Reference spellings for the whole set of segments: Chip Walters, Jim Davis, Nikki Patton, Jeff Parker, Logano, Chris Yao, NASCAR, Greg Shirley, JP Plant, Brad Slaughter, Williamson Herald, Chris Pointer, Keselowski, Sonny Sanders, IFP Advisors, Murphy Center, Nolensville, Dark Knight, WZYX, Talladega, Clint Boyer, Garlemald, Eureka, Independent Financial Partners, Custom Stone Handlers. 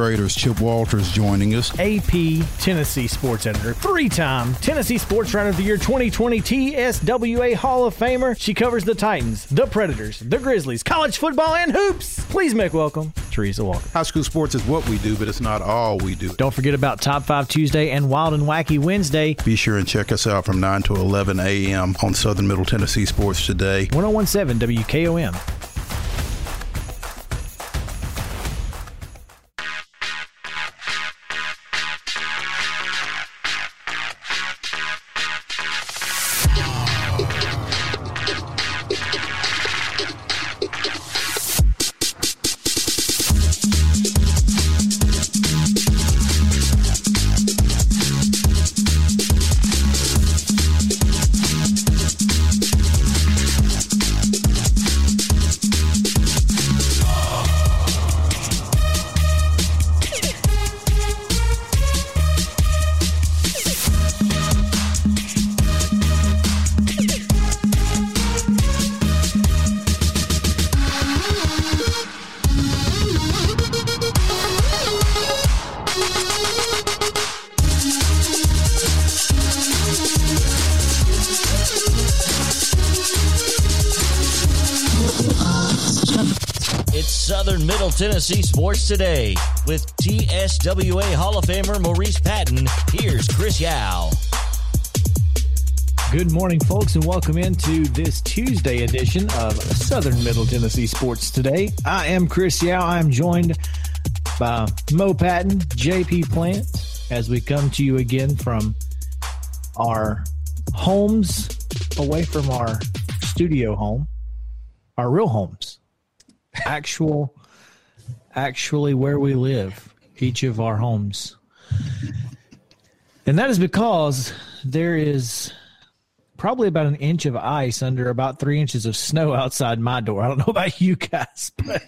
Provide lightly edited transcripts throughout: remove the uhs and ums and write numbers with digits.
Raiders, Chip Walters, joining us. AP Tennessee sports editor, three-time Tennessee Sports Writer of the Year 2020 TSWA Hall of Famer. She covers the Titans, the Predators, the Grizzlies, college football, and hoops. Please make welcome Teresa Walker. High school sports is what we do, but it's not all we do. Don't forget about Top 5 Tuesday and Wild and Wacky Wednesday. Be sure and check us out from 9 to 11 a.m. on Southern Middle Tennessee Sports Today. 1017 WKOM. Tennessee Sports Today with TSWA Hall of Famer Maurice Patton. Here's Chris Yao. Good morning, folks, and welcome into this Tuesday edition of Southern Middle Tennessee Sports Today. I am Chris Yao. I'm joined by Mo Patton, JP Plant, as we come to you again from our homes, away from our studio home, our real homes, actually where we live, each of our homes. And that is because there is probably about an inch of ice under about 3 inches of snow outside my door. I don't know about you guys, but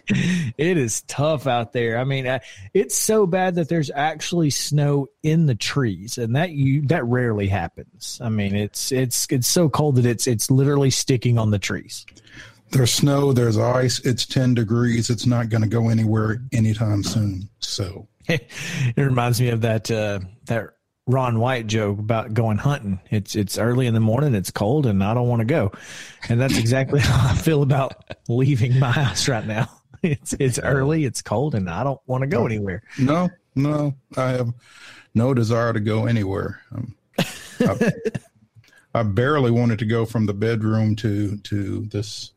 it is tough out there. I mean, it's so bad that there's actually snow in the trees, and that rarely happens. I mean, it's so cold that it's literally sticking on the trees. There's snow, there's ice, it's 10 degrees. It's not going to go anywhere anytime soon. So it reminds me of that Ron White joke about going hunting. It's early in the morning, it's cold, and I don't want to go. And that's exactly how I feel about leaving my house right now. It's early, it's cold, and I don't want to go anywhere. No, I have no desire to go anywhere. I barely wanted to go from the bedroom to this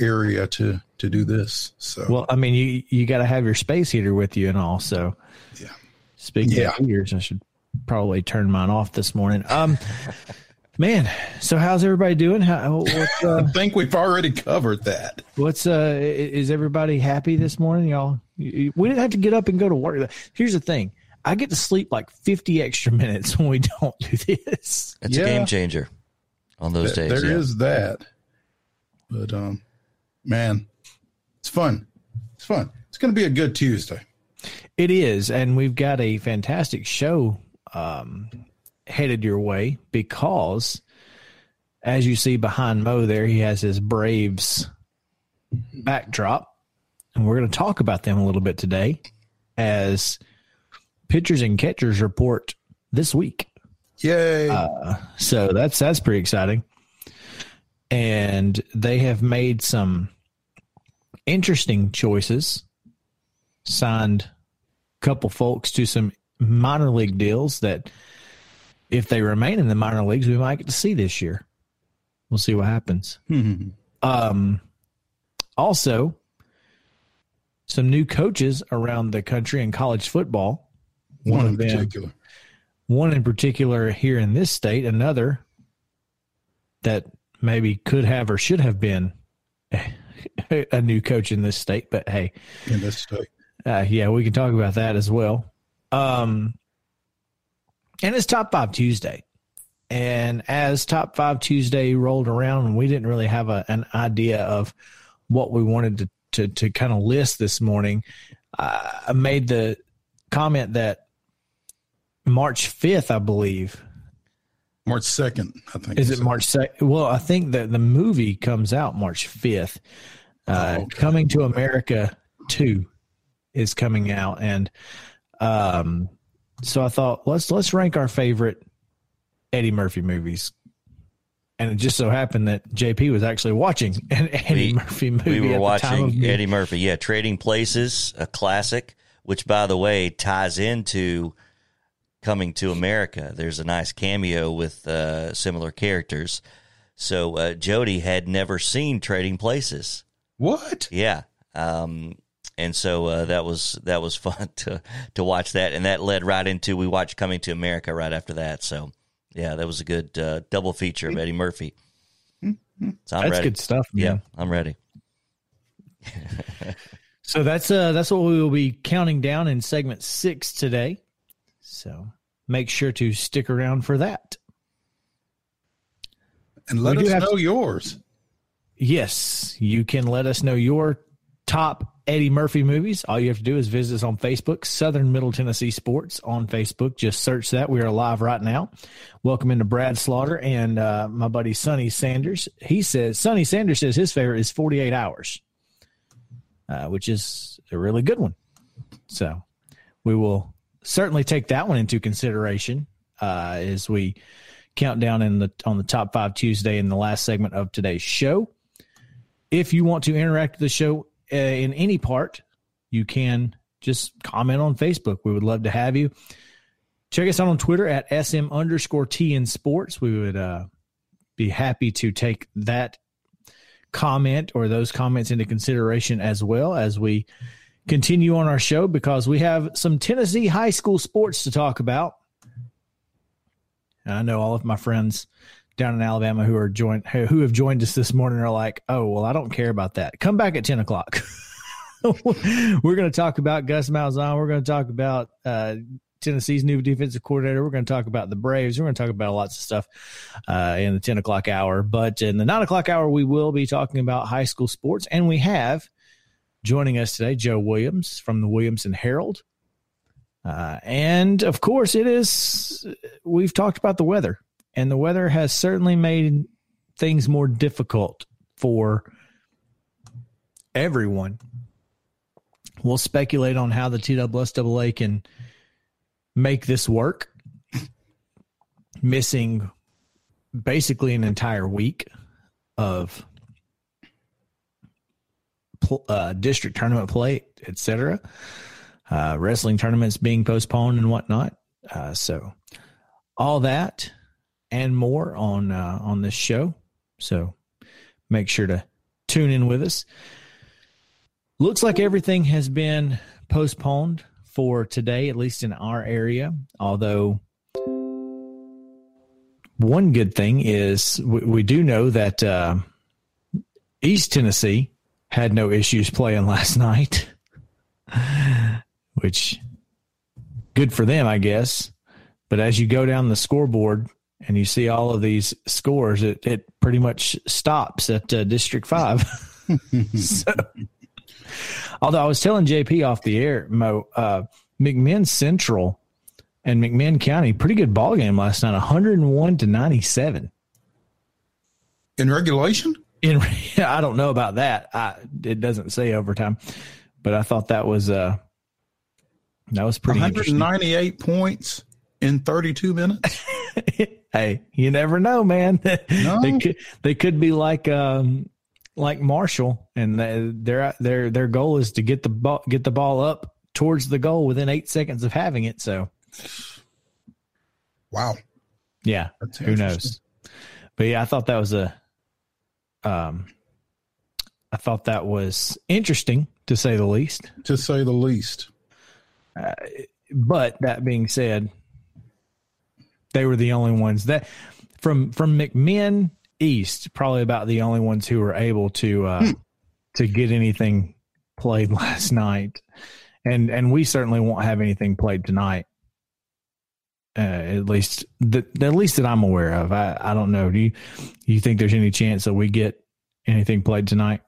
area to do this. So well, I mean, you got to have your space heater with you and all. So yeah. Speaking of heaters, I should probably turn mine off this morning. Man, so how's everybody doing? I think we've already covered that. Is everybody happy this morning, y'all? We didn't have to get up and go to work. Here's the thing: I get to sleep like 50 extra minutes when we don't do this. It's a game changer on those days. There is that, but man, it's fun. It's fun. It's going to be a good Tuesday. It is, and we've got a fantastic show headed your way because, as you see behind Mo there, he has his Braves backdrop, and we're going to talk about them a little bit today as pitchers and catchers report this week. Yay! So that's pretty exciting. And they have made some interesting choices, signed a couple folks to some minor league deals that if they remain in the minor leagues, we might get to see this year. We'll see what happens. Also, some new coaches around the country in college football. One in particular here in this state, another that maybe could have or should have been a new coach in this state, but hey. In this state. Yeah, we can talk about that as well. And it's Top 5 Tuesday. And as Top 5 Tuesday rolled around, we didn't really have an idea of what we wanted to kind of list this morning. I made the comment that March 5th, I believe. March 2nd, I think. Is it March 2nd? Well, I think that the movie comes out March 5th. Okay. Coming to America 2 is coming out. And so I thought, let's rank our favorite Eddie Murphy movies. And it just so happened that JP was actually watching an Eddie Murphy movie. We were watching Eddie Murphy. Yeah, Trading Places, a classic, which, by the way, ties into Coming to America. There's a nice cameo with similar characters. So Jody had never seen Trading Places. What? Yeah. And so that was fun to watch that. And that led right into, we watched Coming to America right after that. So, yeah, that was a good double feature of Eddie Murphy. So that's ready. Good stuff, man. Yeah, I'm ready. So that's what we will be counting down in segment 6 today. So make sure to stick around for that. And let us know yours. Yes, you can let us know your top Eddie Murphy movies. All you have to do is visit us on Facebook, Southern Middle Tennessee Sports on Facebook. Just search that. We are live right now. Welcome into Brad Slaughter and my buddy Sonny Sanders. He says, Sonny Sanders says his favorite is 48 Hours, which is a really good one. So we will certainly take that one into consideration as we count down on the Top 5 Tuesday in the last segment of today's show. If you want to interact with the show in any part, you can just comment on Facebook. We would love to have you. Check us out on Twitter at SM_TN Sports. We would be happy to take that comment or those comments into consideration as well as we continue on our show, because we have some Tennessee high school sports to talk about. And I know all of my friends down in Alabama who have joined us this morning are like, oh, well, I don't care about that. Come back at 10 o'clock. We're going to talk about Gus Malzahn. We're going to talk about Tennessee's new defensive coordinator. We're going to talk about the Braves. We're going to talk about lots of stuff in the 10 o'clock hour. But in the 9 o'clock hour, we will be talking about high school sports. And we have joining us today Joe Williams from the Williamson Herald. And, of course, we've talked about the weather. And the weather has certainly made things more difficult for everyone. We'll speculate on how the TSSAA can make this work, missing basically an entire week of district tournament play, et cetera, wrestling tournaments being postponed and whatnot. So all that and more on this show. So make sure to tune in with us. Looks like everything has been postponed for today, at least in our area. Although one good thing is we do know that East Tennessee had no issues playing last night, which good for them, I guess. But as you go down the scoreboard, and you see all of these scores, it pretty much stops at District 5. So, although I was telling JP off the air, Mo, McMinn Central and McMinn County, pretty good ball game last night, 101-97. In regulation? I don't know about that. It doesn't say overtime, but I thought that was pretty 198 interesting. Points in 32 minutes? Hey, you never know, man. No. They could be like Marshall, and their goal is to get the ball up towards the goal within 8 seconds of having it. So, wow, yeah, that's who knows? But yeah, I thought that was interesting to say the least. But that being said, they were the only ones that from McMinn East, probably about the only ones who were able to get anything played last night. And we certainly won't have anything played tonight. At least that I'm aware of. I don't know. Do you think there's any chance that we get anything played tonight?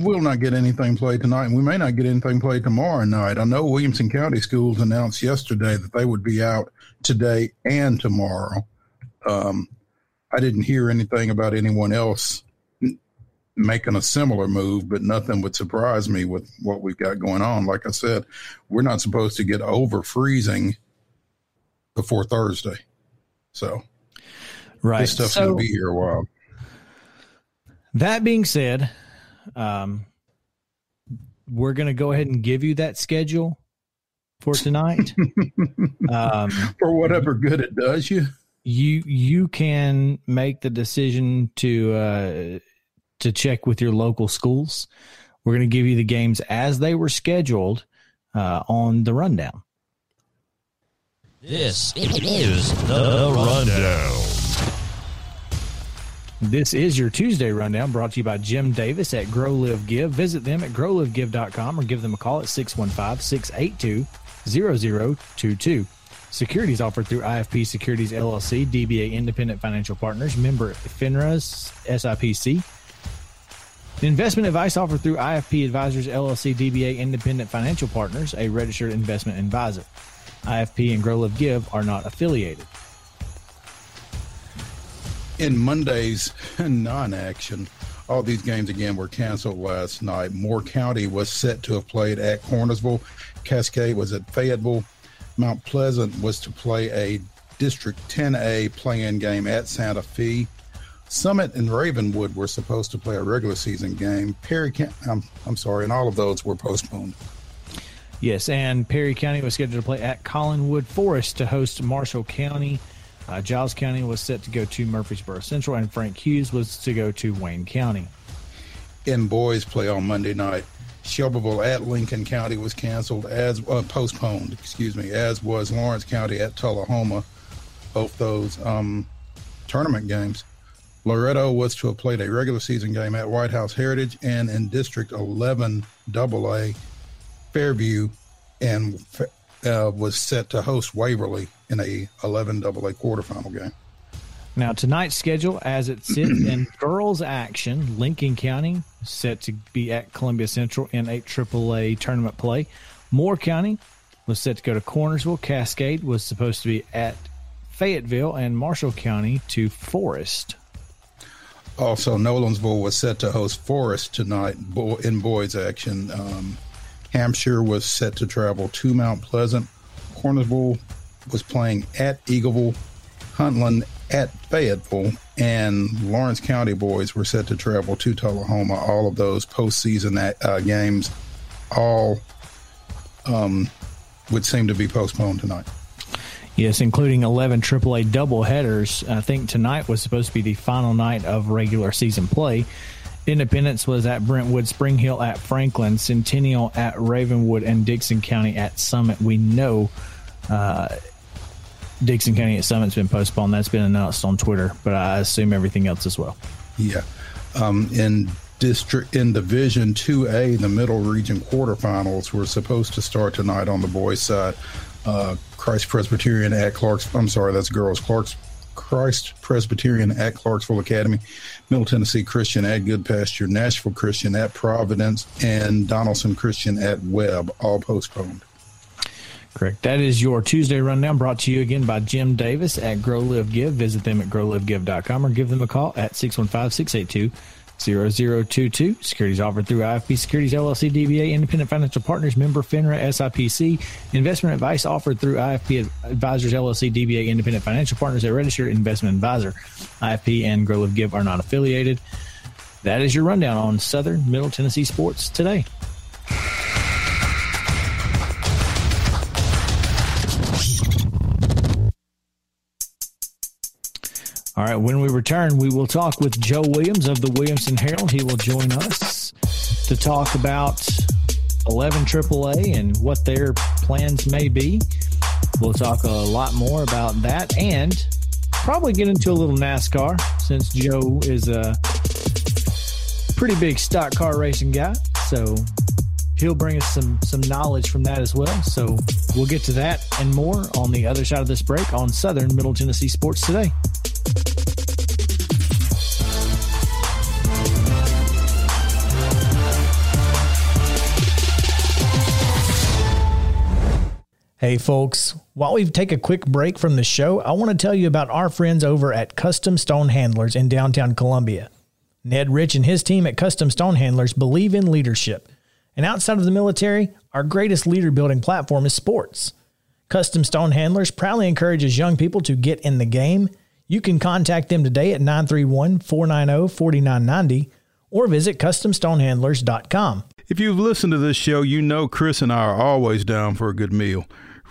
We'll not get anything played tonight, and we may not get anything played tomorrow night. I know Williamson County Schools announced yesterday that they would be out today and tomorrow. I didn't hear anything about anyone else making a similar move, but nothing would surprise me with what we've got going on. Like I said, we're not supposed to get over freezing before Thursday. So right. This stuff's going to be here a while. That being said, we're going to go ahead and give you that schedule for tonight. For whatever good it does you. You can make the decision to check with your local schools. We're going to give you the games as they were scheduled on the rundown. This is the rundown. This is your Tuesday rundown brought to you by Jim Davis at Grow Live Give. Visit them at growlivegive.com or give them a call at 615-682-0022. Securities offered through IFP Securities LLC, DBA Independent Financial Partners, member FINRA's SIPC. Investment advice offered through IFP Advisors LLC, DBA Independent Financial Partners, a registered investment advisor. IFP and Grow Live Give are not affiliated. In Monday's non-action, all these games again were canceled last night. Moore County was set to have played at Cornersville. Cascade was at Fayetteville. Mount Pleasant was to play a District 10A play-in game at Santa Fe. Summit and Ravenwood were supposed to play a regular season game. And all of those were postponed. Yes, and Perry County was scheduled to play at Collinwood Forest to host Marshall County. Giles County was set to go to Murfreesboro Central, and Frank Hughes was to go to Wayne County. In boys play on Monday night, Shelbyville at Lincoln County was canceled as was Lawrence County at Tullahoma, both those tournament games. Loretto was to have played a regular season game at White House Heritage, and in District 11 AA, Fairview and was set to host Waverly in a 11 AA quarterfinal game. Now, tonight's schedule as it sits in girls action, Lincoln County set to be at Columbia Central in a AAA tournament play. Moore County was set to go to Cornersville. Cascade was supposed to be at Fayetteville, and Marshall County to Forest. Also, Nolansville was set to host Forest tonight in boys action. Hampshire was set to travel to Mount Pleasant. Cornersville was playing at Eagleville, Huntland at Fayetteville, and Lawrence County boys were set to travel to Tullahoma. All of those postseason games all would seem to be postponed tonight. Yes, including 11 AAA doubleheaders. I think tonight was supposed to be the final night of regular season play. Independence was at Brentwood, Spring Hill at Franklin, Centennial at Ravenwood, and Dixon County at Summit. We know Dixon County at Summit's been postponed. That's been announced on Twitter, but I assume everything else as well. Yeah. In Division 2A, the Middle Region quarterfinals were supposed to start tonight on the boys' side. Christ Presbyterian at Clarksville. I'm sorry, that's girls. Christ Presbyterian at Clarksville Academy, Middle Tennessee Christian at Goodpasture, Nashville Christian at Providence, and Donaldson Christian at Webb, all postponed. Correct. That is your Tuesday rundown brought to you again by Jim Davis at Grow Live Give. Visit them at growlivegive.com or give them a call at 615-682-0022. Securities offered through IFP Securities LLC, DBA Independent Financial Partners, member FINRA, SIPC. Investment advice offered through IFP Advisors LLC, DBA Independent Financial Partners, a registered investment advisor. IFP and Grow Live Give are not affiliated. That is your rundown on Southern Middle Tennessee sports today. All right, when we return, we will talk with Joe Williams of the Williamson Herald. He will join us to talk about 11 AAA and what their plans may be. We'll talk a lot more about that and probably get into a little NASCAR since Joe is a pretty big stock car racing guy. So he'll bring us some knowledge from that as well. So we'll get to that and more on the other side of this break on Southern Middle Tennessee Sports Today. Hey folks, while we take a quick break from the show, I want to tell you about our friends over at Custom Stone Handlers in downtown Columbia. Ned Rich and his team at Custom Stone Handlers believe in leadership. And outside of the military, our greatest leader-building platform is sports. Custom Stone Handlers proudly encourages young people to get in the game. You can contact them today at 931-490-4990 or visit CustomStoneHandlers.com. If you've listened to this show, you know Chris and I are always down for a good meal.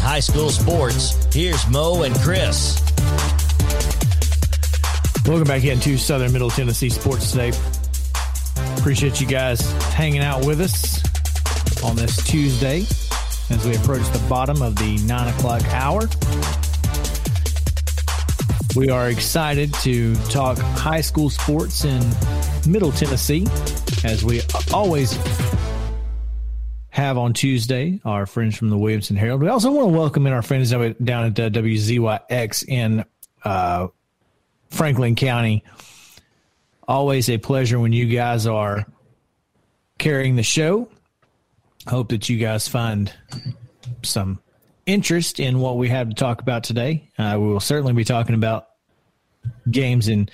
High school sports. Here's Mo and Chris. Welcome back into Southern Middle Tennessee Sports Today. Appreciate you guys hanging out with us on this Tuesday as we approach the bottom of the 9 o'clock hour. We are excited to talk high school sports in Middle Tennessee, as we always have on Tuesday, our friends from the Williamson Herald. We also want to welcome in our friends down at WZYX in Franklin County. Always a pleasure when you guys are carrying the show. Hope that you guys find some interest in what we have to talk about today. We will certainly be talking about games and,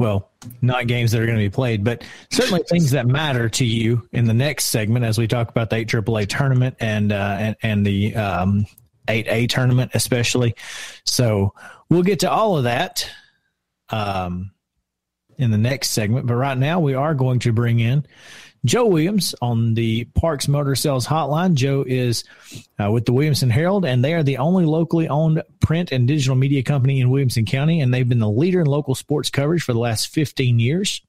well, not games that are going to be played, but certainly things that matter to you in the next segment as we talk about the 8AAA tournament and the 8A tournament especially. So we'll get to all of that in the next segment. But right now we are going to bring in Joe Williams on the Parks Motor Sales Hotline. Joe is with the Williamson Herald, and they are the only locally owned print and digital media company in Williamson County, and they've been the leader in local sports coverage for the last 15 years.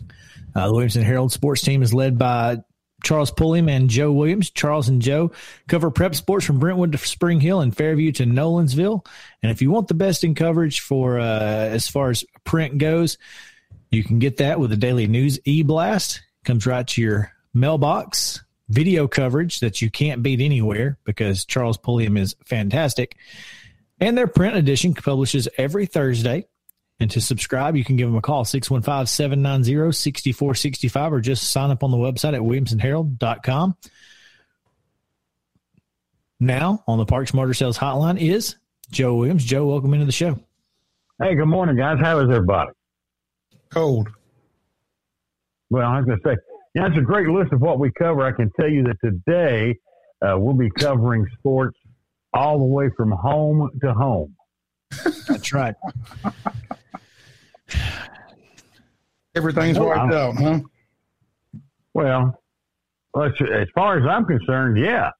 The Williamson Herald sports team is led by Charles Pulliam and Joe Williams. Charles and Joe cover prep sports from Brentwood to Spring Hill and Fairview to Nolensville. And if you want the best in coverage for as far as print goes, you can get that with the Daily News e-blast. Comes right to your mailbox. Video coverage that you can't beat anywhere because Charles Pulliam is fantastic. And their print edition publishes every Thursday. And to subscribe, you can give them a call, 615-790-6465, or just sign up on the website at williamsonherald.com. Now, on the Parks Motor Sales Hotline is Joe Williams. Joe, welcome into the show. Hey, good morning, guys. How is everybody? Cold. Well, I was going to say, yeah, it's a great list of what we cover. I can tell you that today we'll be covering sports all the way from home to home. That's right. Everything's worked out, huh? Well, as far as I'm concerned, yeah.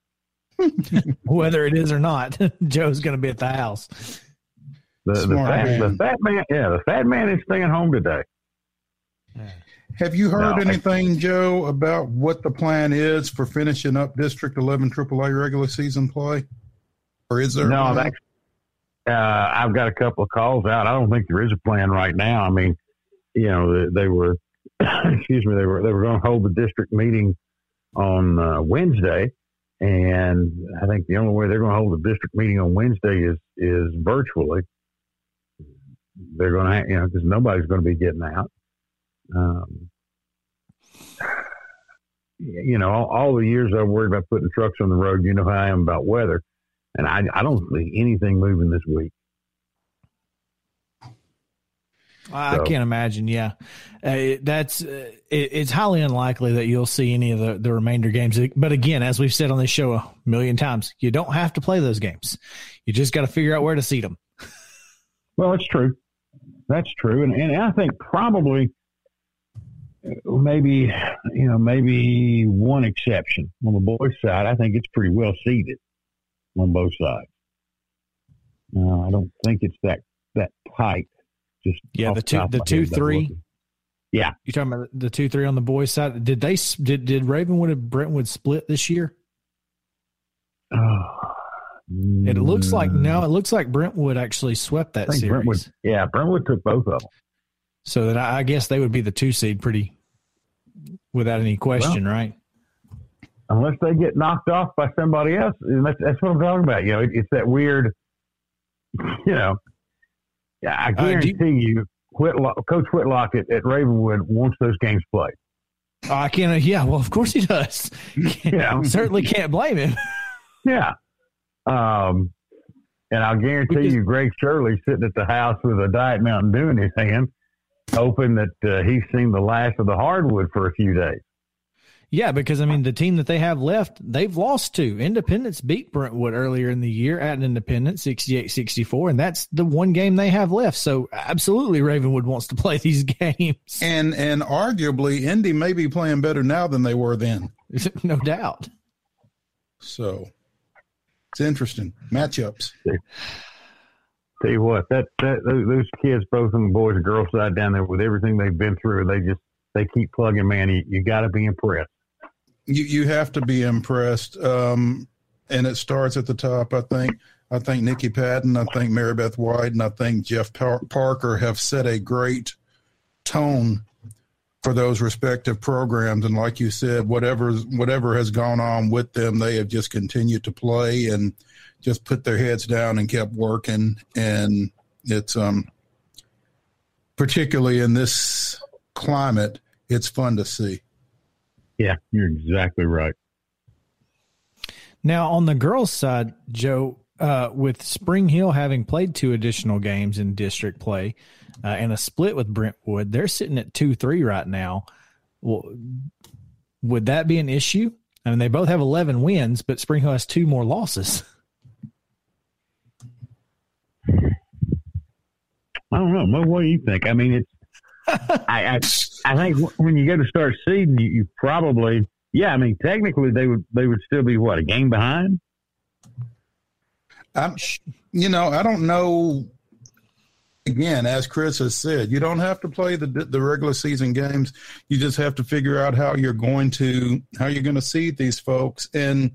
Whether it is or not, Joe's going to be at the house. The fat man is staying home today. Yeah. Have you heard anything, Joe, about what the plan is for finishing up District 11 AAA regular season play? Or is there no? I've got a couple of calls out. I don't think there is a plan right now. I mean, you know, they were going to hold the district meeting on Wednesday, and I think the only way they're going to hold the district meeting on Wednesday is virtually. They're going to, you know, because nobody's going to be getting out. you know, all the years I worried about putting trucks on the road, you know how I am about weather. And I don't see anything moving this week. I can't imagine. Yeah. It's highly unlikely that you'll see any of the remainder games. But again, as we've said on this show a million times, you don't have to play those games. You just got to figure out where to seat them. Well, it's true. That's true. And I think probably maybe one exception on the boys' side. I think it's pretty well seated on both sides. I don't think it's that tight. Just yeah, the two three. Yeah, you're talking about the 2-3 on the boys' side. Did Ravenwood and Brentwood split this year? It looks like no. It looks like Brentwood actually swept that series. Brentwood took both of them. So that I guess they would be the 2 seed, pretty without any question, well, right? Unless they get knocked off by somebody else, and that's what I'm talking about. You know, it's that weird, you know. Yeah, I guarantee you, Whitlock, Coach Whitlock at Ravenwood wants those games played. I can't. Yeah, well, of course he does. Yeah, certainly can't blame him. Yeah, and I'll guarantee you, Greg Shirley sitting at the house with a Diet Mountain Dew in his hand, hoping that he's seen the last of the hardwood for a few days. Yeah, because, I mean, the team that they have left, they've lost to. Independence beat Brentwood earlier in the year at Independence, 68-64, and that's the one game they have left. So, absolutely, Ravenwood wants to play these games. And arguably, Indy may be playing better now than they were then. No doubt. So, it's interesting. Matchups. Tell you what, those kids, both on the boys and girls side down there, with everything they've been through, they keep plugging, man. You got to be impressed. You have to be impressed, and it starts at the top. I think Nikki Patton, I think Marybeth White, and I think Jeff Parker have set a great tone for those respective programs. And like you said, whatever has gone on with them, they have just continued to play and just put their heads down and kept working. And it's particularly in this climate, it's fun to see. Yeah, you're exactly right. Now, on the girls' side, Joe, with Spring Hill having played 2 additional games in district play and a split with Brentwood, they're sitting at 2-3 right now. Well, would that be an issue? I mean, they both have 11 wins, but Spring Hill has 2 more losses. I don't know. What do you think? I mean, it's I think when you go to start seeding, you probably I mean, technically they would still be what, a game behind. I don't know. Again, as Chris has said, you don't have to play the regular season games. You just have to figure out how you're going to seed these folks. And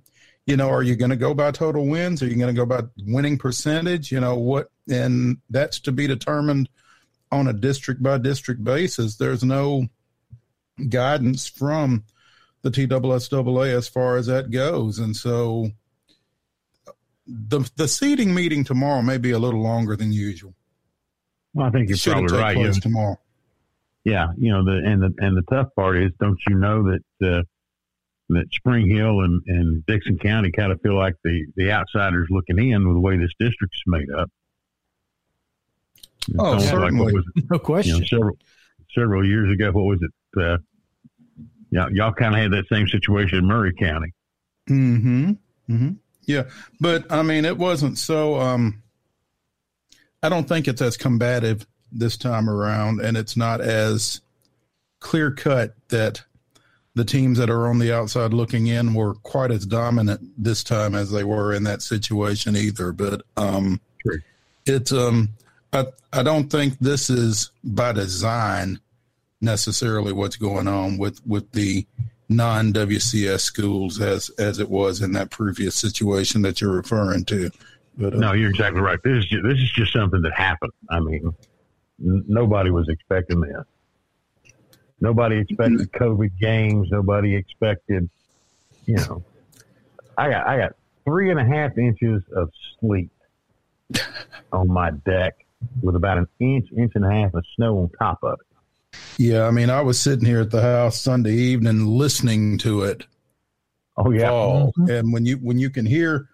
are you going to go by total wins? Are you going to go by winning percentage? And that's to be determined on a district-by-district basis. There's no guidance from the TSSAA as far as that goes. And so the seeding meeting tomorrow may be a little longer than usual. Well, I think you're probably right. Tomorrow. Yeah, the tough part is, don't you know that Spring Hill and Dixon County kind of feel like the outsiders looking in with the way this district's made up. It's certainly. No question. Several years ago, what was it? Y'all kind of had that same situation in Murray County. Mm-hmm. Mm-hmm. Yeah. But, I mean, it wasn't so I don't think it's as combative this time around, and it's not as clear-cut that the teams that are on the outside looking in were quite as dominant this time as they were in that situation either. But sure. It's – I don't think this is by design necessarily what's going on with the non-WCS schools as it was in that previous situation that you're referring to. But, no, you're exactly right. This is just something that happened. I mean, nobody was expecting this. Nobody expected COVID games. Nobody expected, I got 3.5 inches of sleet on my deck, with about an inch and a half of snow on top of it. Yeah, I mean, I was sitting here at the house Sunday evening listening to it. Oh yeah. Oh, mm-hmm. And when you can hear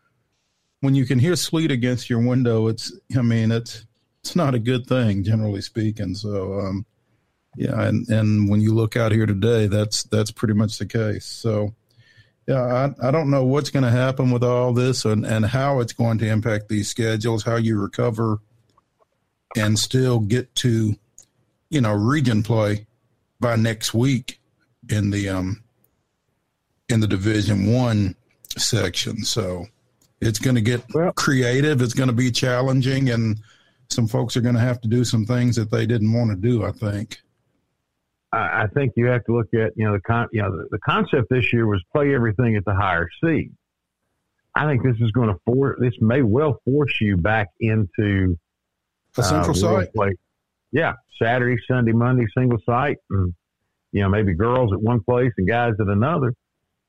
sleet against your window, it's not a good thing, generally speaking. So yeah, and when you look out here today, that's pretty much the case. So yeah, I don't know what's going to happen with all this and how it's going to impact these schedules, how you recover and still get to, region play by next week in the Division I section. So it's going to get creative. It's going to be challenging, and some folks are going to have to do some things that they didn't want to do, I think. I think you have to look at, the concept this year was play everything at the higher seed. I think this is going to force you back into a central site. Play. Yeah. Saturday, Sunday, Monday, single site, and, maybe girls at one place and guys at another,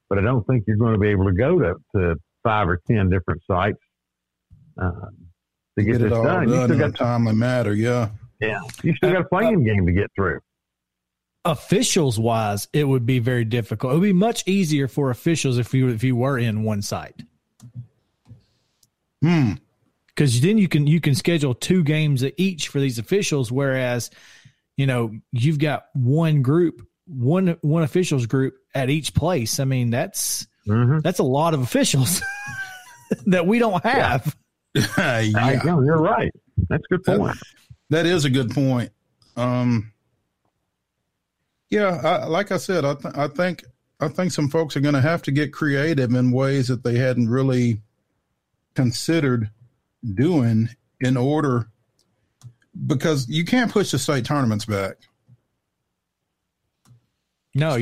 but I don't think you're going to be able to go to 5 or 10 different sites to get this done. You still got time and matter. Yeah. Yeah. You still got a playing game to get through. Officials wise, it would be very difficult. It would be much easier for officials if you were in one site. Because then you can schedule 2 games each for these officials, whereas you've got one group, one officials group at each place. I mean, that's a lot of officials that we don't have. Yeah. Yeah. You're right. That's a good point. That is a good point. Yeah, like I said, I think some folks are going to have to get creative in ways that they hadn't really considered doing in order, because you can't push the state tournaments back. No, so,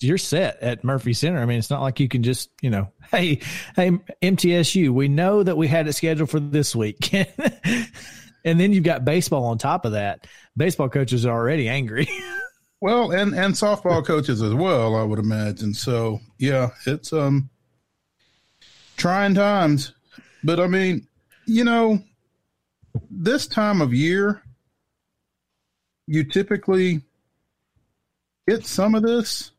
you're set at Murphy Center. I mean, it's not like you can just hey MTSU, we know that we had it scheduled for this week, and then you've got baseball on top of that. Baseball coaches are already angry. Well, and softball coaches as well, I would imagine. So, yeah, it's trying times. But, I mean, this time of year, you typically get some of this.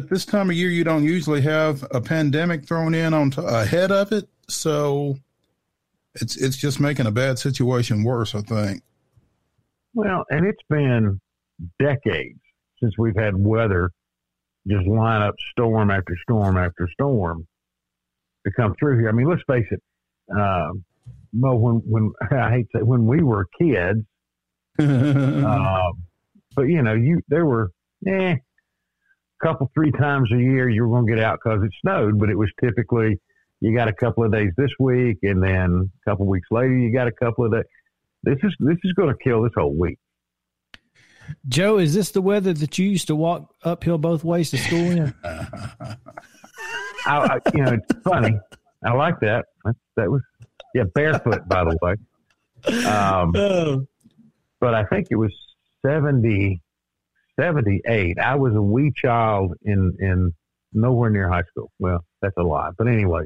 At this time of year, you don't usually have a pandemic thrown in on ahead of it. So it's just making a bad situation worse, I think. Well, and it's been decades since we've had weather just line up storm after storm after storm to come through here. I mean, let's face it, Mo, when I hate to say, when we were kids, but there were a couple, 3 times a year you were going to get out because it snowed, but it was typically you got a couple of days this week, and then a couple of weeks later you got a couple of days. This is going to kill this whole week. Joe, is this the weather that you used to walk uphill both ways to school in? I it's funny. I like that. That was, barefoot, by the way. But I think it was 78. I was a wee child in nowhere near high school. Well, that's a lie. But anyway.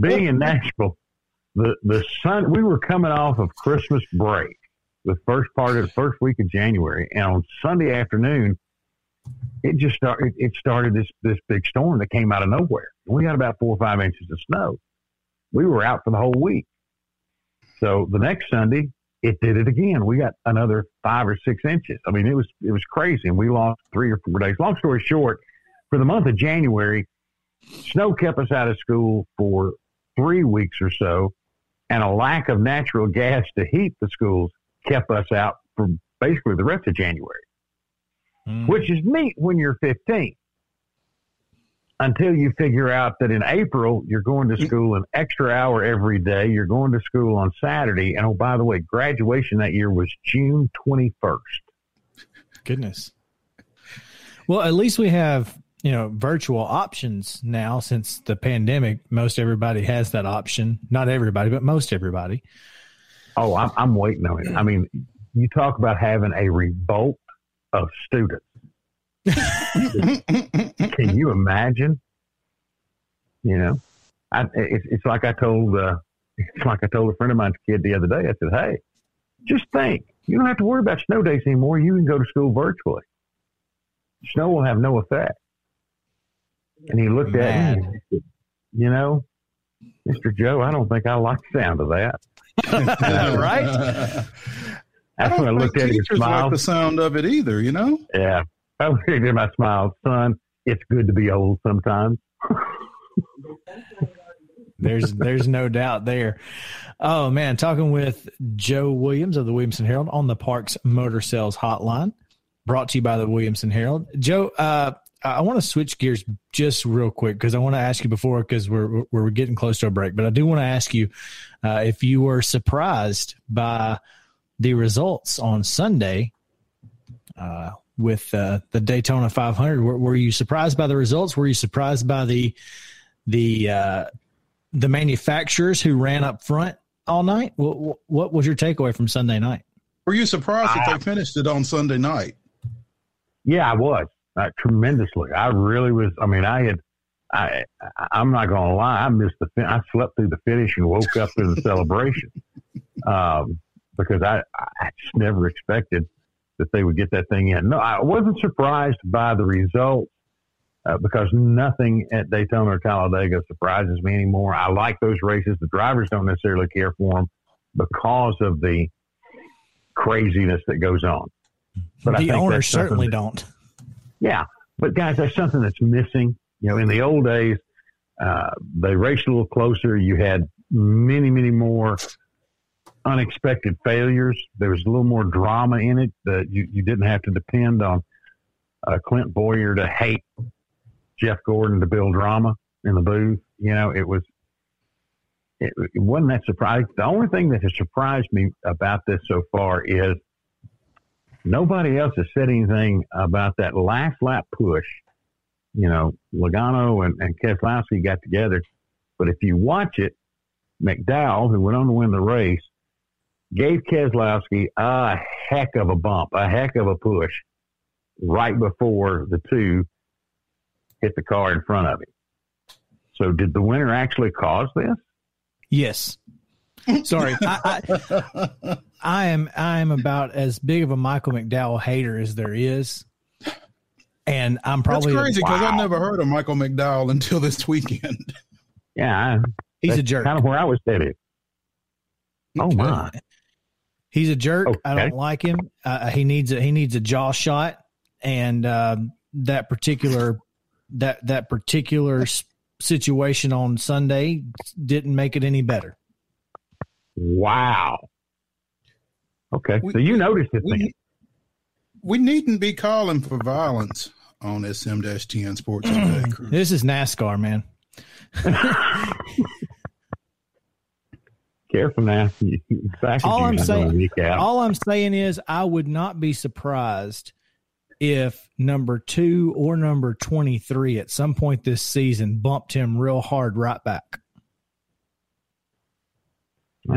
Being in Nashville, The sun. We were coming off of Christmas break, the first part of the first week of January, and on Sunday afternoon, it started this big storm that came out of nowhere. We got about 4 or 5 inches of snow. We were out for the whole week. So the next Sunday, it did it again. We got another 5 or 6 inches. I mean, it was crazy, and we lost 3 or 4 days. Long story short, for the month of January, snow kept us out of school for 3 weeks or so. And a lack of natural gas to heat the schools kept us out for basically the rest of January, which is neat when you're 15, until you figure out that in April you're going to school an extra hour every day. You're going to school on Saturday. And, oh, by the way, graduation that year was June 21st. Goodness. Well, at least we have, virtual options now. Since the pandemic, most everybody has that option. Not everybody, but most everybody. Oh, I'm waiting on it. I mean, you talk about having a revolt of students. Can you imagine? It's like I told it's like I told a friend of mine's kid the other day. I said, hey, just think, you don't have to worry about snow days anymore. You can go to school virtually. Snow will have no effect. And he looked at me and said, you know, Mr. Joe, I don't think I like the sound of that. Right? That's when I looked at him and smiled. I don't like the sound of it either, you know? Yeah. I looked at him, I smiled. Son, it's good to be old sometimes. There's no doubt there. Oh, man, talking with Joe Williams of the Williamson Herald on the Parks Motor Sales Hotline, brought to you by the Williamson Herald. Joe, I want to switch gears just real quick because I want to ask you before because we're getting close to a break, but I do want to ask you if you were surprised by the results on Sunday with the Daytona 500. Were you surprised by the results? Were you surprised by the manufacturers who ran up front all night? What was your takeaway from Sunday night? Were you surprised that they finished it on Sunday night? Yeah, I was. Tremendously. I really was. I mean, I'm not going to lie. I missed I slept through the finish and woke up through the celebration because I just never expected that they would get that thing in. No, I wasn't surprised by the results because nothing at Daytona or Talladega surprises me anymore. I like those races. The drivers don't necessarily care for them because of the craziness that goes on. But the owners certainly don't. Yeah, but guys, that's something that's missing. You know, in the old days, they raced a little closer. You had many, many more unexpected failures. There was a little more drama in it. That you didn't have to depend on Clint Boyer to hate Jeff Gordon to build drama in the booth. You know, it wasn't that surprising. The only thing that has surprised me about this so far is nobody else has said anything about that last lap push. You know, Logano and Keselowski got together. But if you watch it, McDowell, who went on to win the race, gave Keselowski a heck of a bump, a heck of a push right before the two hit the car in front of him. So did the winner actually cause this? Yes. Sorry, I am about as big of a Michael McDowell hater as there is, and I'm probably that's crazy because I never heard of Michael McDowell until this weekend. Yeah, he's a jerk. Kind of where I was headed. Oh my, he's a jerk. Okay. I don't like him. He needs a jaw shot, and that particular situation on Sunday didn't make it any better. Wow. Okay. So you noticed this thing. We needn't be calling for violence on SM-10 Sports Today. This is NASCAR, man. Careful now. All I'm saying is I would not be surprised if number 2 or number 23 at some point this season bumped him real hard right back. He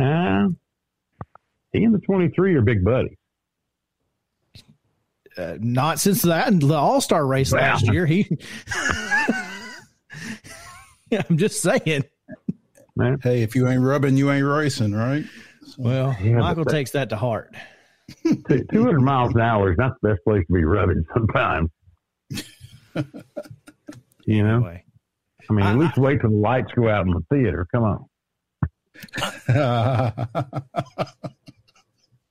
and the 23 are big buddies. Not since the All-Star race last year. I'm just saying. Man. Hey, if you ain't rubbing, you ain't racing, right? Well, yeah, Michael takes that to heart. 200 miles an hour is not the best place to be rubbing sometimes. You know? Anyway, I mean, at least wait till the lights go out in the theater. Come on.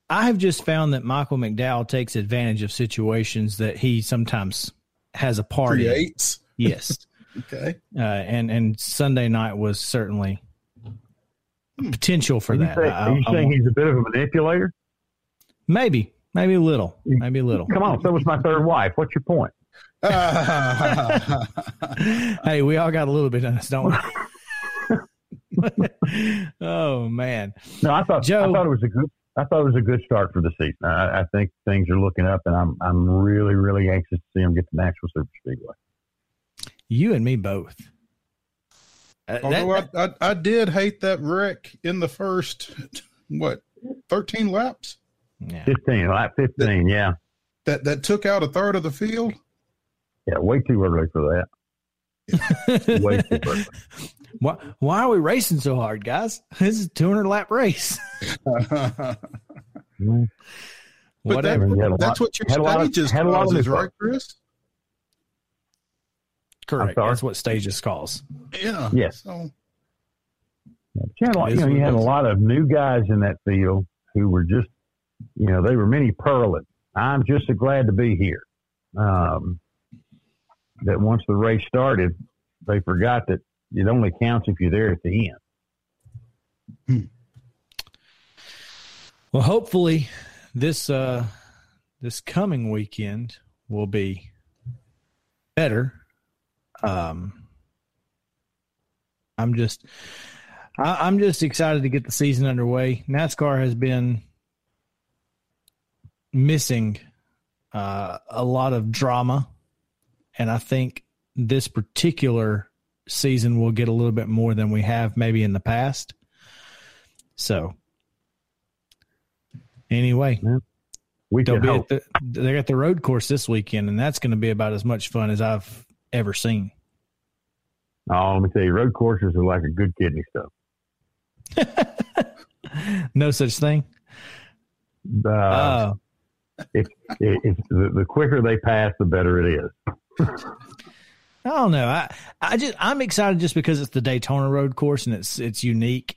I have just found that Michael McDowell takes advantage of situations that he sometimes has a part in. Yes. Okay. And Sunday night was certainly potential for that. Are you saying he's a bit of a manipulator? Maybe a little. Come on, so was my third wife. What's your point? Hey, we all got a little bit of this, don't we? Oh man! No, I thought it was a good start for the season. I think things are looking up, and I'm really, really anxious to see them get the Nashville Super Speedway. You and me both. Although I did hate that wreck in the first 13 laps? Yeah. 15. Yeah. That took out a third of the field. Yeah, way too early for that. Way too early. Why are we racing so hard, guys? This is a 200-lap race. Whatever. That's what your stages causes, right, Chris? Correct. That's what stages cause. Yeah. Yes. So. You had a lot of new guys in that field who were just, they were mini pearling. I'm just so glad to be here. That once the race started, they forgot that it only counts if you're there at the end. Well, hopefully this coming weekend will be better. I'm just excited to get the season underway. NASCAR has been missing a lot of drama, and I think this particular season will get a little bit more than we have maybe in the past. So, anyway, they got the road course this weekend, and that's going to be about as much fun as I've ever seen. Oh, let me tell you, road courses are like a good kidney stuff. No such thing. It's the quicker they pass, the better it is. I don't know. I'm excited just because it's the Daytona road course and it's unique.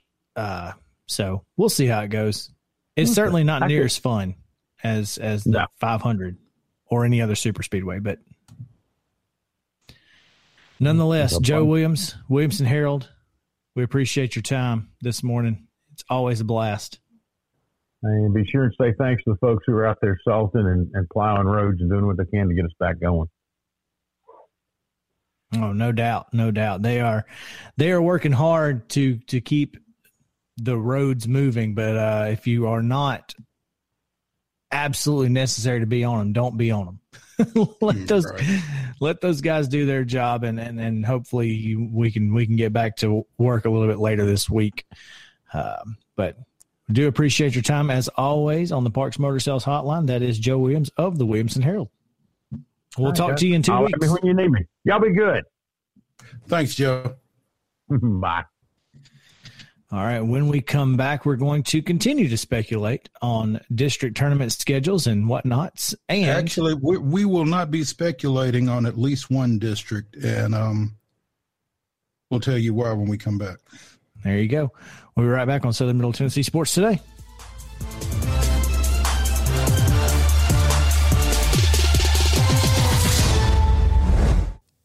So we'll see how it goes. It's certainly not near as fun as the 500 or any other super speedway, but nonetheless, Joe Williams, Williamson Herald, we appreciate your time this morning. It's always a blast. And be sure and say thanks to the folks who are out there salting and plowing roads and doing what they can to get us back going. Oh, no doubt. No doubt. They are working hard to keep the roads moving. But if you are not absolutely necessary to be on them, don't be on them. let those guys do their job. And hopefully we can get back to work a little bit later this week. But we do appreciate your time as always on the Parks Motor Sales Hotline. That is Joe Williams of the Williamson Herald. We'll talk to you in 2 weeks. When you need me. Y'all be good. Thanks, Joe. Bye. All right. When we come back, we're going to continue to speculate on district tournament schedules and whatnots. And actually, we will not be speculating on at least one district, and we'll tell you why when we come back. There you go. We'll be right back on Southern Middle Tennessee Sports Today.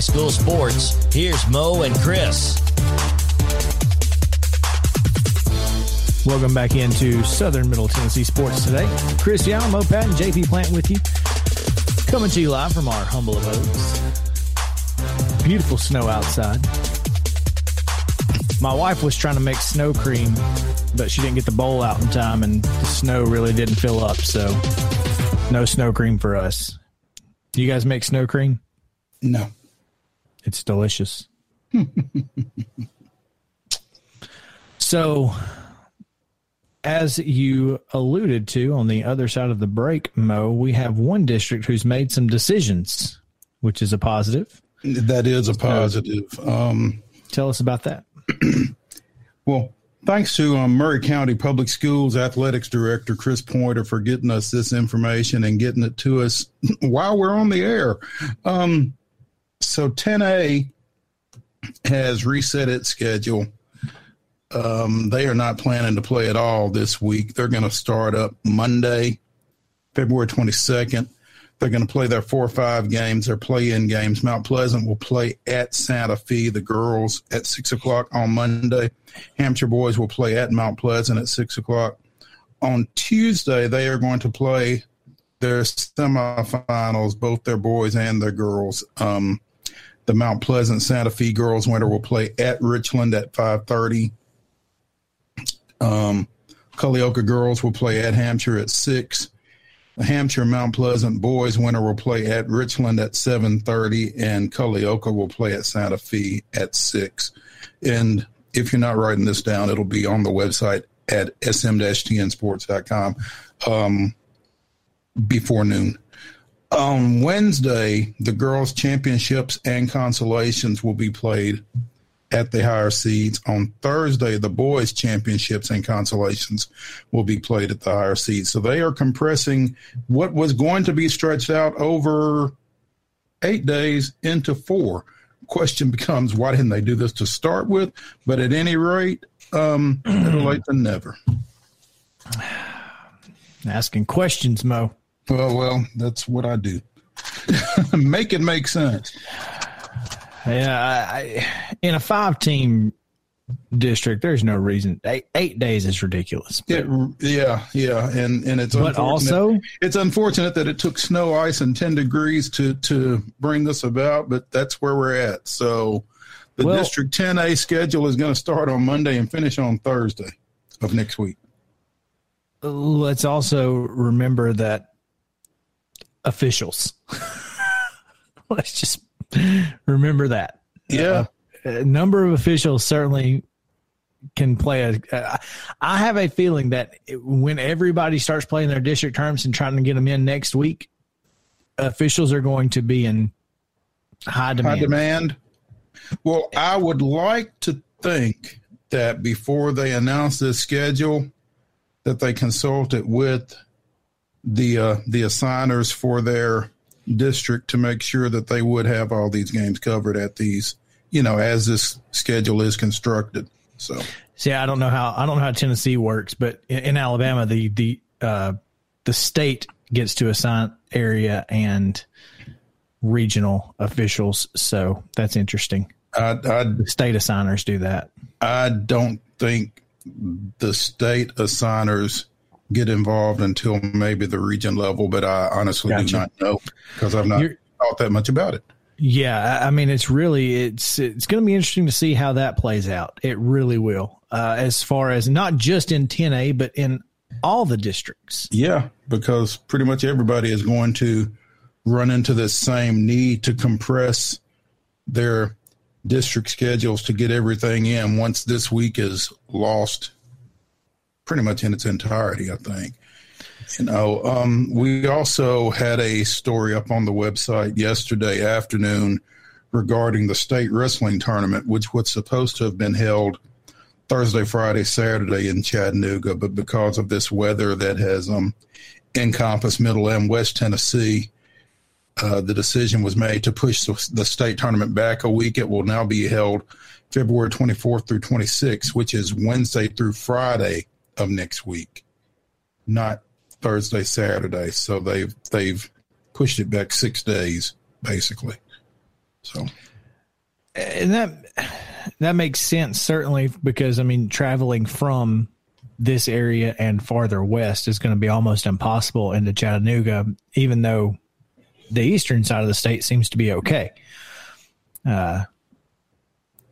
School sports. Here's Mo and Chris. Welcome back into Southern Middle Tennessee Sports Today. Chris Yao, Mo Patton, JP Plant with you. Coming to you live from our humble abodes. Beautiful snow outside. My wife was trying to make snow cream, but she didn't get the bowl out in time, and the snow really didn't fill up, so no snow cream for us. Do you guys make snow cream? No. It's delicious. So, as you alluded to on the other side of the break, Mo, we have one district who's made some decisions, which is a positive. That is a positive. Tell us about that. Well, thanks to Maury County Public Schools Athletics Director Chris Pointer for getting us this information and getting it to us while we're on the air. So 10A has reset its schedule They are not planning to play at all this week. They're going to start up Monday, February 22nd. They're going to play their 4 or 5 games, their play-in games. Mount Pleasant will play at Santa Fe, the girls, at 6 o'clock on Monday. Hampshire boys will play at Mount Pleasant at 6 o'clock. On Tuesday, they are going to play their semifinals, both their boys and their girls. The Mount Pleasant Santa Fe girls winter will play at Richland at 5:30. Cullioca girls will play at Hampshire at 6. The Hampshire Mount Pleasant boys winter will play at Richland at 7:30, and Cullioca will play at Santa Fe at 6. And if you're not writing this down, it'll be on the website at sm-tnsports.com before noon. On Wednesday, the girls' championships and consolations will be played at the higher seeds. On Thursday, the boys' championships and consolations will be played at the higher seeds. So they are compressing what was going to be stretched out over 8 days into 4. Question becomes, why didn't they do this to start with? But at any rate, better late than never. Asking questions, Mo. Well, that's what I do. Make it make sense. Yeah, in a 5-team district, there's no reason. 8 days is ridiculous. And it's but unfortunate. Also, it's unfortunate that it took snow, ice, and 10 degrees to bring this about, but that's where we're at. So the District 10A schedule is going to start on Monday and finish on Thursday of next week. Let's also remember that officials. Let's just remember that. Yeah. A number of officials certainly can play. I have a feeling that when everybody starts playing their district terms and trying to get them in next week, officials are going to be in high demand. Well, I would like to think that before they announce this schedule, that they consulted with the assigners for their district to make sure that they would have all these games covered at these, as this schedule is constructed. So, see, I don't know how Tennessee works, but in Alabama, the state gets to assign area and regional officials. So that's interesting. The state assigners do that. I don't think the state assigners get involved until maybe the region level, but I honestly do not know because I've not thought that much about it. Yeah, I mean, it's going to be interesting to see how that plays out. It really will, as far as not just in 10A, but in all the districts. Yeah, because pretty much everybody is going to run into this same need to compress their district schedules to get everything in once this week is lost pretty much in its entirety, I think. We also had a story up on the website yesterday afternoon regarding the state wrestling tournament, which was supposed to have been held Thursday, Friday, Saturday in Chattanooga, but because of this weather that has encompassed Middle and West Tennessee, the decision was made to push the state tournament back a week. It will now be held February 24th through 26th, which is Wednesday through Friday of next week, not Thursday, Saturday. So they've pushed it back 6 days, basically. So, and that makes sense, certainly, because, I mean, traveling from this area and farther west is going to be almost impossible into Chattanooga, even though the eastern side of the state seems to be okay.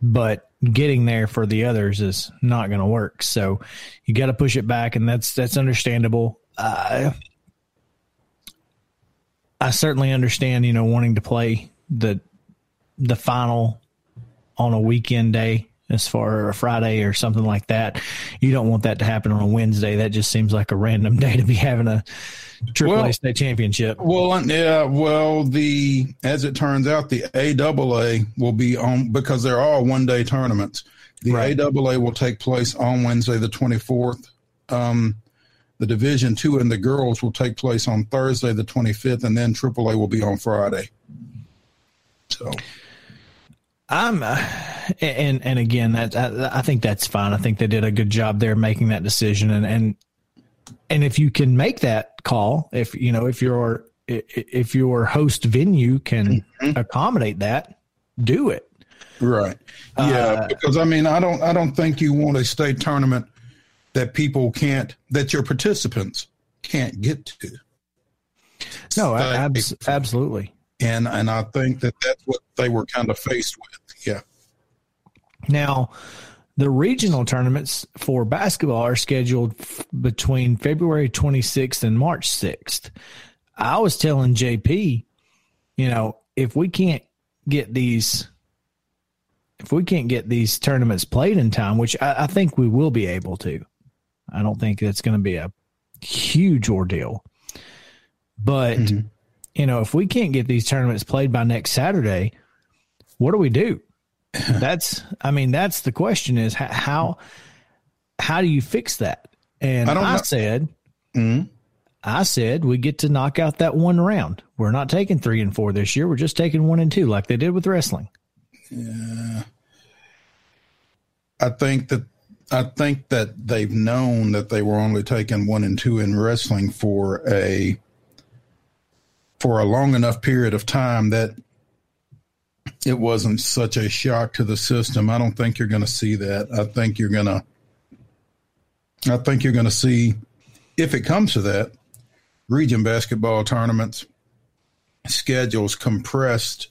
But getting there for the others is not going to work. So you got to push it back, and that's understandable. I certainly understand, wanting to play the final on a weekend day as far as a Friday or something like that. You don't want that to happen on a Wednesday. That just seems like a random day to be having a AAA state championship. As it turns out, the AAA will be on, because they're all one-day tournaments. The AAA will take place on Wednesday the 24th. The Division II and the girls will take place on Thursday the 25th, and then AAA will be on Friday. So And again, that I think that's fine. I think they did a good job there making that decision. And if you can make that call, if you know, if your host venue can accommodate that, do it. Right. Yeah. Because I mean, I don't think you want a state tournament that people can't, that your participants can't get to. No, absolutely. And I think that that's what they were kind of faced with. Yeah. Now, the regional tournaments for basketball are scheduled between February 26th and March 6th. I was telling JP, you know, if we can't get these tournaments played in time, which I think we will be able to, I don't think that's going to be a huge ordeal. But, you know, if we can't get these tournaments played by next Saturday, what do we do? That's the question, is how do you fix that? And I said we get to knock out that one round. We're not taking 3 and 4 this year. We're just taking 1 and 2 like they did with wrestling. Yeah. I think that they've known that they were only taking 1 and 2 in wrestling for a long enough period of time that it wasn't such a shock to the system. I don't think you're going to see that. I think you're going to see, if it comes to that, region basketball tournaments schedules compressed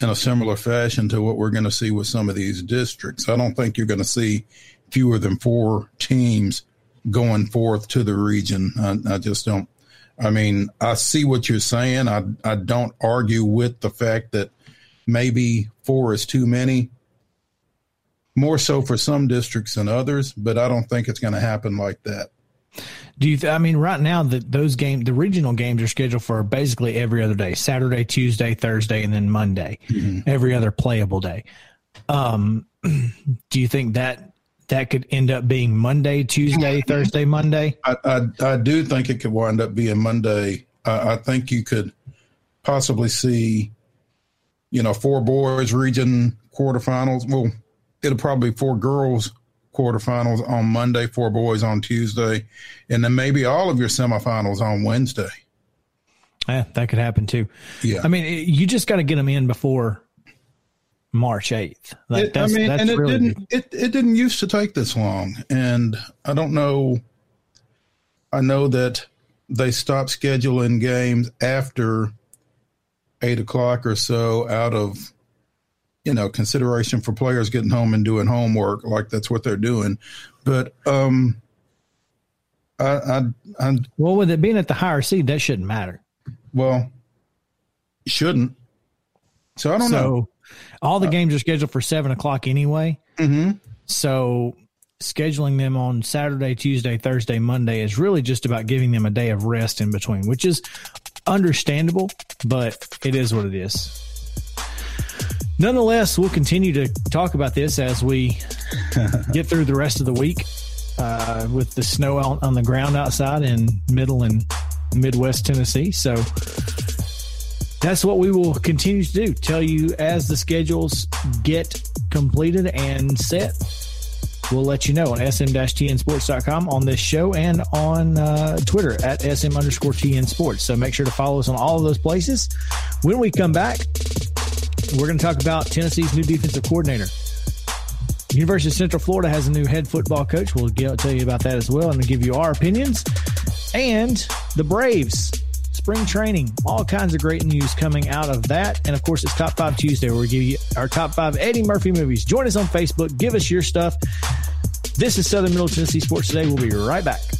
in a similar fashion to what we're going to see with some of these districts. I don't think you're going to see fewer than 4 teams going forth to the region. I just don't. I mean, I see what you're saying. I don't argue with the fact that maybe 4 is too many, more so for some districts than others, but I don't think it's going to happen like that. Do you? I mean, right now the regional games are scheduled for basically every other day: Saturday, Tuesday, Thursday, and then Monday, every other playable day. Do you think that could end up being Monday, Tuesday, Thursday, Monday? I do think it could wind up being Monday. I think you could possibly see, you know, 4 boys region quarterfinals. Well, it'll probably be 4 girls quarterfinals on Monday, 4 boys on Tuesday, and then maybe all of your semifinals on Wednesday. Yeah, that could happen too. Yeah. I mean, you just got to get them in before March 8th. Like it didn't used to take this long. And I don't know. I know that they stopped scheduling games after 8 o'clock or so out of, you know, consideration for players getting home and doing homework. Like that's what they're doing. But well, with it being at the higher seed, that shouldn't matter. Well, shouldn't. So I don't know. All the games are scheduled for 7 o'clock anyway. So scheduling them on Saturday, Tuesday, Thursday, Monday is really just about giving them a day of rest in between, which is understandable, but it is what it is. Nonetheless, we'll continue to talk about this as we get through the rest of the week with the snow out on the ground outside in middle and Midwest Tennessee. So that's what we will continue to do, tell you as the schedules get completed and set. We'll let you know on sm-tnsports.com, on this show, and on Twitter at sm_tnsports. So make sure to follow us on all of those places. When we come back, we're going to talk about Tennessee's new defensive coordinator. University of Central Florida has a new head football coach. We'll tell you about that as well and give you our opinions. And the Braves. Spring training, all kinds of great news coming out of that. And, of course, it's Top 5 Tuesday, where we give you our Top 5 Eddie Murphy movies. Join us on Facebook. Give us your stuff. This is Southern Middle Tennessee Sports Today. We'll be right back.